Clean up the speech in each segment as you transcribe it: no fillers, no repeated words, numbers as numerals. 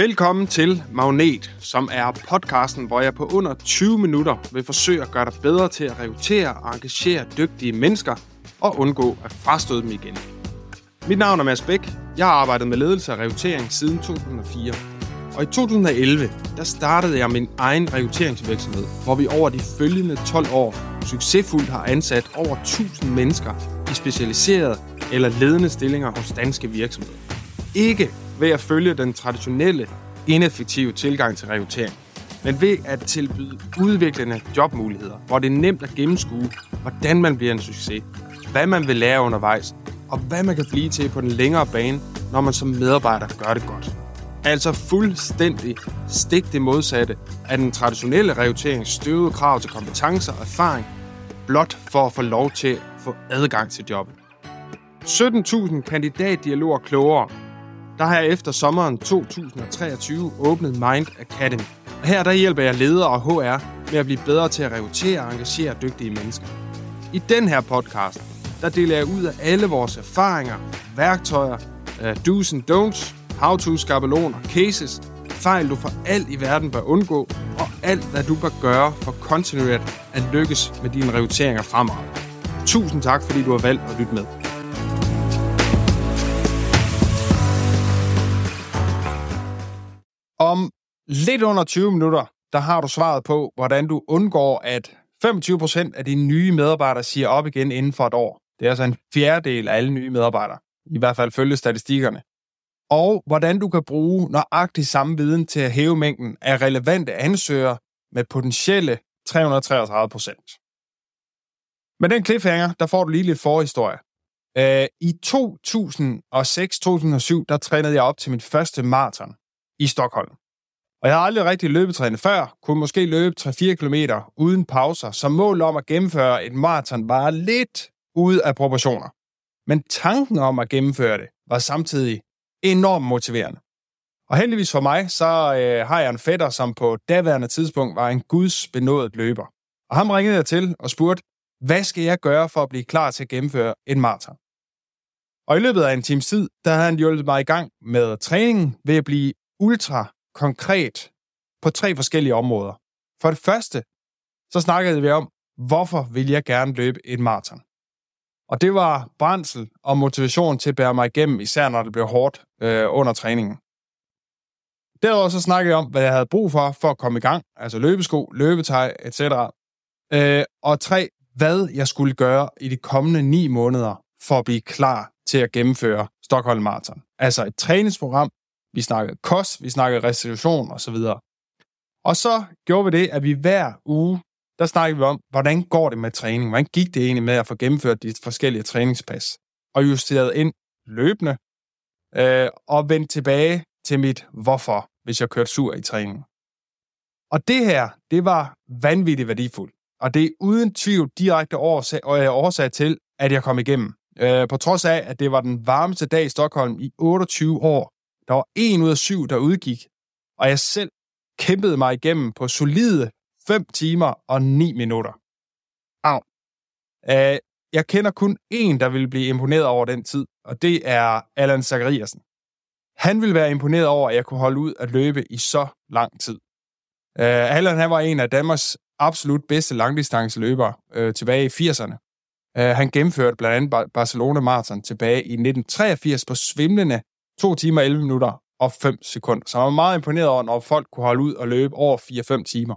Velkommen til Magnet, som er podcasten, hvor jeg på under 20 minutter vil forsøge at gøre dig bedre til at rekruttere og engagere dygtige mennesker og undgå at frastøde dem igen. Mit navn er Mads Bæk. Jeg har arbejdet med ledelse og rekruttering siden 2004. Og i 2011, der startede jeg min egen rekrutteringsvirksomhed, hvor vi over de følgende 12 år succesfuldt har ansat over 1000 mennesker i specialiserede eller ledende stillinger hos danske virksomheder. Ikke ved at følge den traditionelle, ineffektive tilgang til rekruttering, men ved at tilbyde udviklende jobmuligheder, hvor det er nemt at gennemskue, hvordan man bliver en succes, hvad man vil lære undervejs, og hvad man kan blive til på den længere bane, når man som medarbejder gør det godt. Altså fuldstændig stik det modsatte af den traditionelle rekrutterings støvede krav til kompetencer og erfaring, blot for at få lov til at få adgang til jobbet. 17.000 kandidatdialoger klogere. Der har jeg efter sommeren 2023 åbnet Mind Academy. Og her der hjælper jeg ledere og HR med at blive bedre til at rekruttere og engagere dygtige mennesker. I den her podcast, der deler jeg ud af alle vores erfaringer, værktøjer, do's and don'ts, how-to-skabeloner, cases, fejl du for alt i verden bør undgå, og alt hvad du bør gøre for kontinuerligt at lykkes med dine rekrutteringer fremover. Tusind tak, fordi du har valgt at lytte med. Om lidt under 20 minutter, der har du svaret på, hvordan du undgår, at 25% af dine nye medarbejdere siger op igen inden for et år. Det er altså en fjerdedel af alle nye medarbejdere, i hvert fald følge statistikkerne. Og hvordan du kan bruge nøjagtig samme viden til at hæve mængden af relevante ansøgere med potentielle 333%. Med den cliffhanger, der får du lige lidt forhistorie. I 2006-2007, der trænede jeg op til mit første maraton i Stockholm. Og jeg har aldrig rigtig løbetrænet før, kunne måske løbe 3-4 kilometer uden pauser, så målet om at gennemføre et maraton var lidt ude af proportioner. Men tanken om at gennemføre det var samtidig enormt motiverende. Og heldigvis for mig, så har jeg en fætter, som på daværende tidspunkt var en gudsbenådet løber. Og ham ringede jeg til og spurgte, hvad skal jeg gøre for at blive klar til at gennemføre en maraton? Og i løbet af en times tid, der havde han hjulpet mig i gang med træningen ved at blive ultra konkret på 3 forskellige områder. For det første, så snakkede vi om, hvorfor vil jeg gerne løbe et maraton? Og det var brændsel og motivation til at bære mig igennem, især når det blev hårdt under træningen. Derudover så snakkede jeg om, hvad jeg havde brug for at komme i gang, altså løbesko, løbetøj, etc. Og 3, hvad jeg skulle gøre i de kommende 9 måneder for at blive klar til at gennemføre Stockholm Marathon. Altså et træningsprogram. Vi snakkede kost, vi snakkede restitution osv. Og så gjorde vi det, at vi hver uge, der snakkede vi om, hvordan går det med træning? Hvordan gik det egentlig med at få gennemført de forskellige træningspas? Og justerede ind løbende og vendte tilbage til mit hvorfor, hvis jeg kørte sur i træningen. Og det her, det var vanvittigt værdifuldt. Og det er uden tvivl direkte årsag til, at jeg kom igennem. På trods af, at det var den varmeste dag i Stockholm i 28 år, der var 1 ud af 7, der udgik, og jeg selv kæmpede mig igennem på solide 5 timer og 9 minutter. Au. Jeg kender kun én, der ville blive imponeret over den tid, og det er Allan Zachariasen. Han ville være imponeret over, at jeg kunne holde ud at løbe i så lang tid. Allan han var en af Danmarks absolut bedste langdistanceløbere tilbage i 80'erne. Han gennemførte blandt andet Barcelona Marathon tilbage i 1983 på svimlende 2 timer, 11 minutter og 5 sekunder. Så jeg var meget imponeret over, når folk kunne holde ud og løbe over 4-5 timer.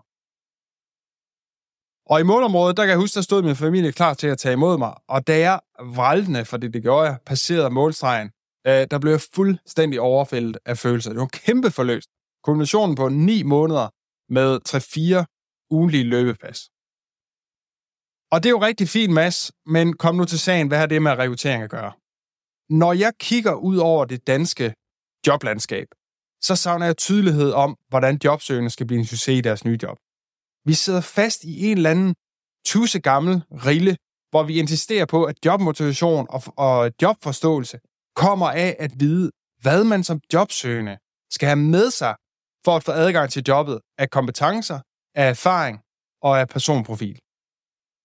Og i målområdet, der kan jeg huske, der stod min familie klar til at tage imod mig. Og da jeg vræltende, for det gjorde jeg, passerede målstregen, der blev jeg fuldstændig overfældet af følelser. Det var kæmpe forløst. Kombinationen på 9 måneder med 3-4 ugentlige løbepas. Og det er jo rigtig fint, Mads, men kom nu til sagen, hvad har det med rekruttering at gøre? Når jeg kigger ud over det danske joblandskab, så savner jeg tydelighed om, hvordan jobsøgende skal blive en succes i deres nye job. Vi sidder fast i en eller anden tussegammel rille, hvor vi insisterer på, at jobmotivation og jobforståelse kommer af at vide, hvad man som jobsøgende skal have med sig for at få adgang til jobbet af kompetencer, af erfaring og af personprofil.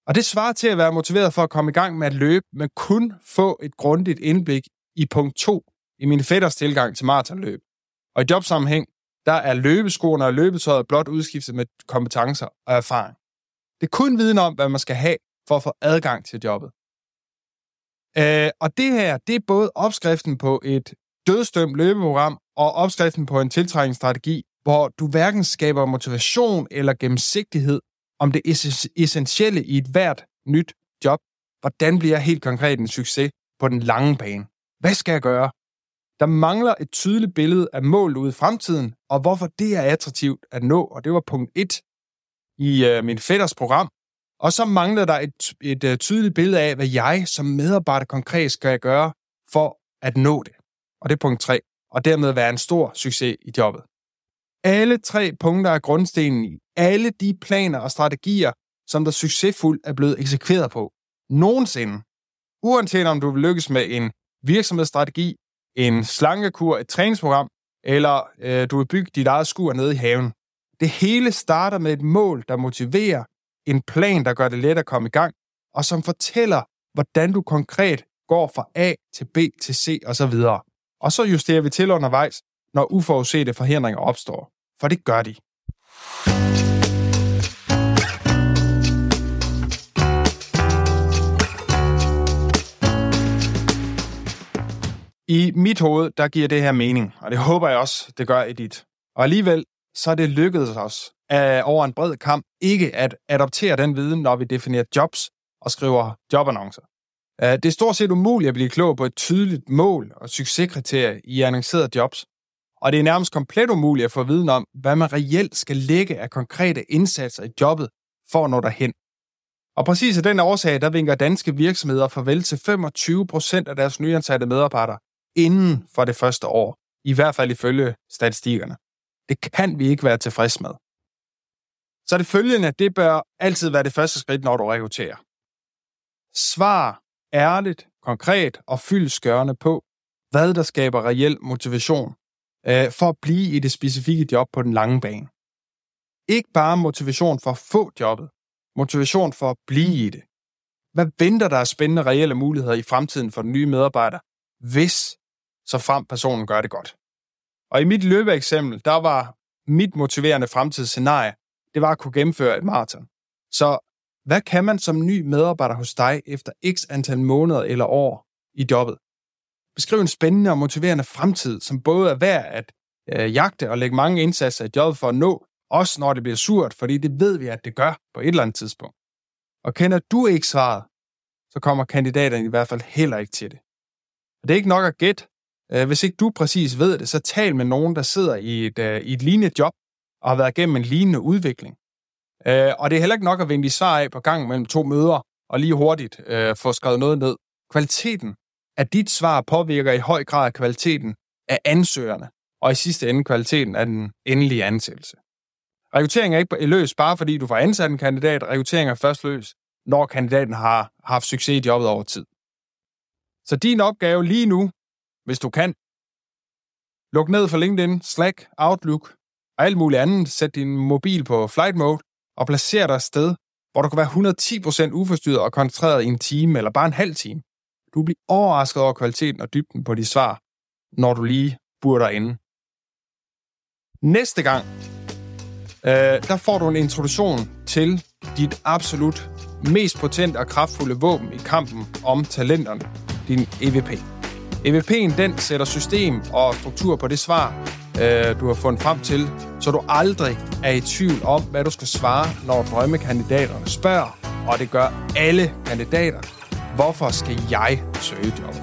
Og det svarer til at være motiveret for at komme i gang med at løbe, men kun få et grundigt indblik i punkt 2 i min fætters tilgang til maratonløb. Og i jobsammenhæng, der er løbeskoene og løbetøjet blot udskiftet med kompetencer og erfaring. Det er kun viden om, hvad man skal have for at få adgang til jobbet. Og det her, det er både opskriften på et dødsdømt løbeprogram og opskriften på en tiltrækningsstrategi, hvor du hverken skaber motivation eller gennemsigtighed om det essentielle i et hvert nyt job. Hvordan bliver jeg helt konkret en succes på den lange bane? Hvad skal jeg gøre? Der mangler et tydeligt billede af målet ude i fremtiden, og hvorfor det er attraktivt at nå, og det var punkt 1 i min fætters program. Og så mangler der et tydeligt billede af, hvad jeg som medarbejder konkret skal gøre for at nå det. Og det er punkt 3, og dermed være en stor succes i jobbet. Alle 3 punkter er grundstenen i alle de planer og strategier, som der succesfuldt er blevet eksekveret på. Nogensinde. Uanset om du vil lykkes med en virksomhedsstrategi, en slankekur, et træningsprogram, eller du vil bygge dit eget skur nede i haven. Det hele starter med et mål, der motiverer, en plan, der gør det let at komme i gang, og som fortæller, hvordan du konkret går fra A til B til C osv. Og så justerer vi til undervejs, når uforudsete forhindringer opstår. For det gør de. I mit hoved, der giver det her mening, og det håber jeg også, det gør i dit. Og alligevel, så er det lykkedes os over en bred kamp ikke at adoptere den viden, når vi definerer jobs og skriver jobannoncer. Det er stort set umuligt at blive klog på et tydeligt mål og succeskriterie i annoncerede jobs, og det er nærmest komplet umuligt at få viden om, hvad man reelt skal lægge af konkrete indsatser i jobbet for at nå derhen. Og præcis af den årsag, der vinker danske virksomheder farvel til 25% af deres nyansatte medarbejdere inden for det første år, i hvert fald ifølge statistikkerne. Det kan vi ikke være tilfreds med. Så det følgende, det bør altid være det første skridt, når du rekrutterer. Svar ærligt, konkret og fyldestgørende på, hvad der skaber reel motivation for at blive i det specifikke job på den lange bane. Ikke bare motivation for at få jobbet, motivation for at blive i det. Hvad venter der af spændende reelle muligheder i fremtiden for den nye medarbejder, hvis så frem personen gør det godt? Og i mit løbeeksempel, der var mit motiverende fremtidsscenarie, det var at kunne gennemføre et maraton. Så hvad kan man som ny medarbejder hos dig efter x antal måneder eller år i jobbet? Beskriv en spændende og motiverende fremtid, som både er værd at jagte og lægge mange indsatser i jobbet for at nå, også når det bliver surt, fordi det ved vi, at det gør på et eller andet tidspunkt. Og kender du ikke svaret, så kommer kandidaterne i hvert fald heller ikke til det. Og det er ikke nok at gætte. Hvis ikke du præcis ved det, så tal med nogen, der sidder i et lignende job og har været igennem en lignende udvikling. Og det er heller ikke nok at vende de svar af på gangen mellem 2 møder og lige hurtigt få skrevet noget ned. Kvaliteten af dit svar påvirker i høj grad kvaliteten af ansøgerne, og i sidste ende kvaliteten af den endelige ansættelse. Rekruttering er ikke løs bare fordi du får ansat en kandidat. Rekruttering er først løs, når kandidaten har haft succes i jobbet over tid. Så din opgave lige nu, hvis du kan, luk ned for LinkedIn, Slack, Outlook og alt muligt andet. Sæt din mobil på flight mode og placer dig et sted, hvor du kan være 110% uforstyrret og koncentreret i en time eller bare en halv time. Du bliver overrasket over kvaliteten og dybden på de svar, når du lige burde derinde. Næste gang, der får du en introduktion til dit absolut mest potente og kraftfulde våben i kampen om talenterne, din EVP. EVP'en, den sætter system og struktur på det svar, du har fundet frem til, så du aldrig er i tvivl om, hvad du skal svare, når drømmekandidaterne spørger, og det gør alle kandidater. Hvorfor skal jeg søge jobbet?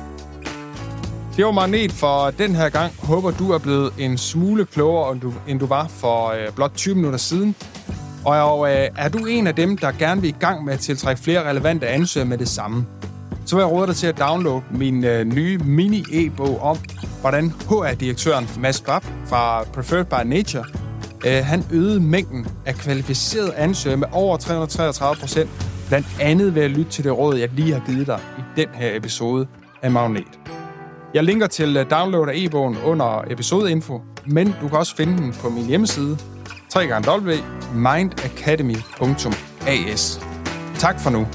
Det var Magnet for den her gang. Håber, du er blevet en smule klogere, end du var for blot 20 minutter siden. Og er du en af dem, der gerne vil i gang med at tiltrække flere relevante ansøgere med det samme, så vil jeg råde dig til at downloade min nye mini-e-bog om, hvordan HR-direktøren Mads Bæk fra Preferred by Nature, han øgede mængden af kvalificerede ansøgere med over 333%, blandt andet ved at lytte til det råd, jeg lige har givet dig i den her episode af Magnet. Jeg linker til download af e-bogen under episodeinfo, men du kan også finde den på min hjemmeside, www.mindacademy.as. Tak for nu.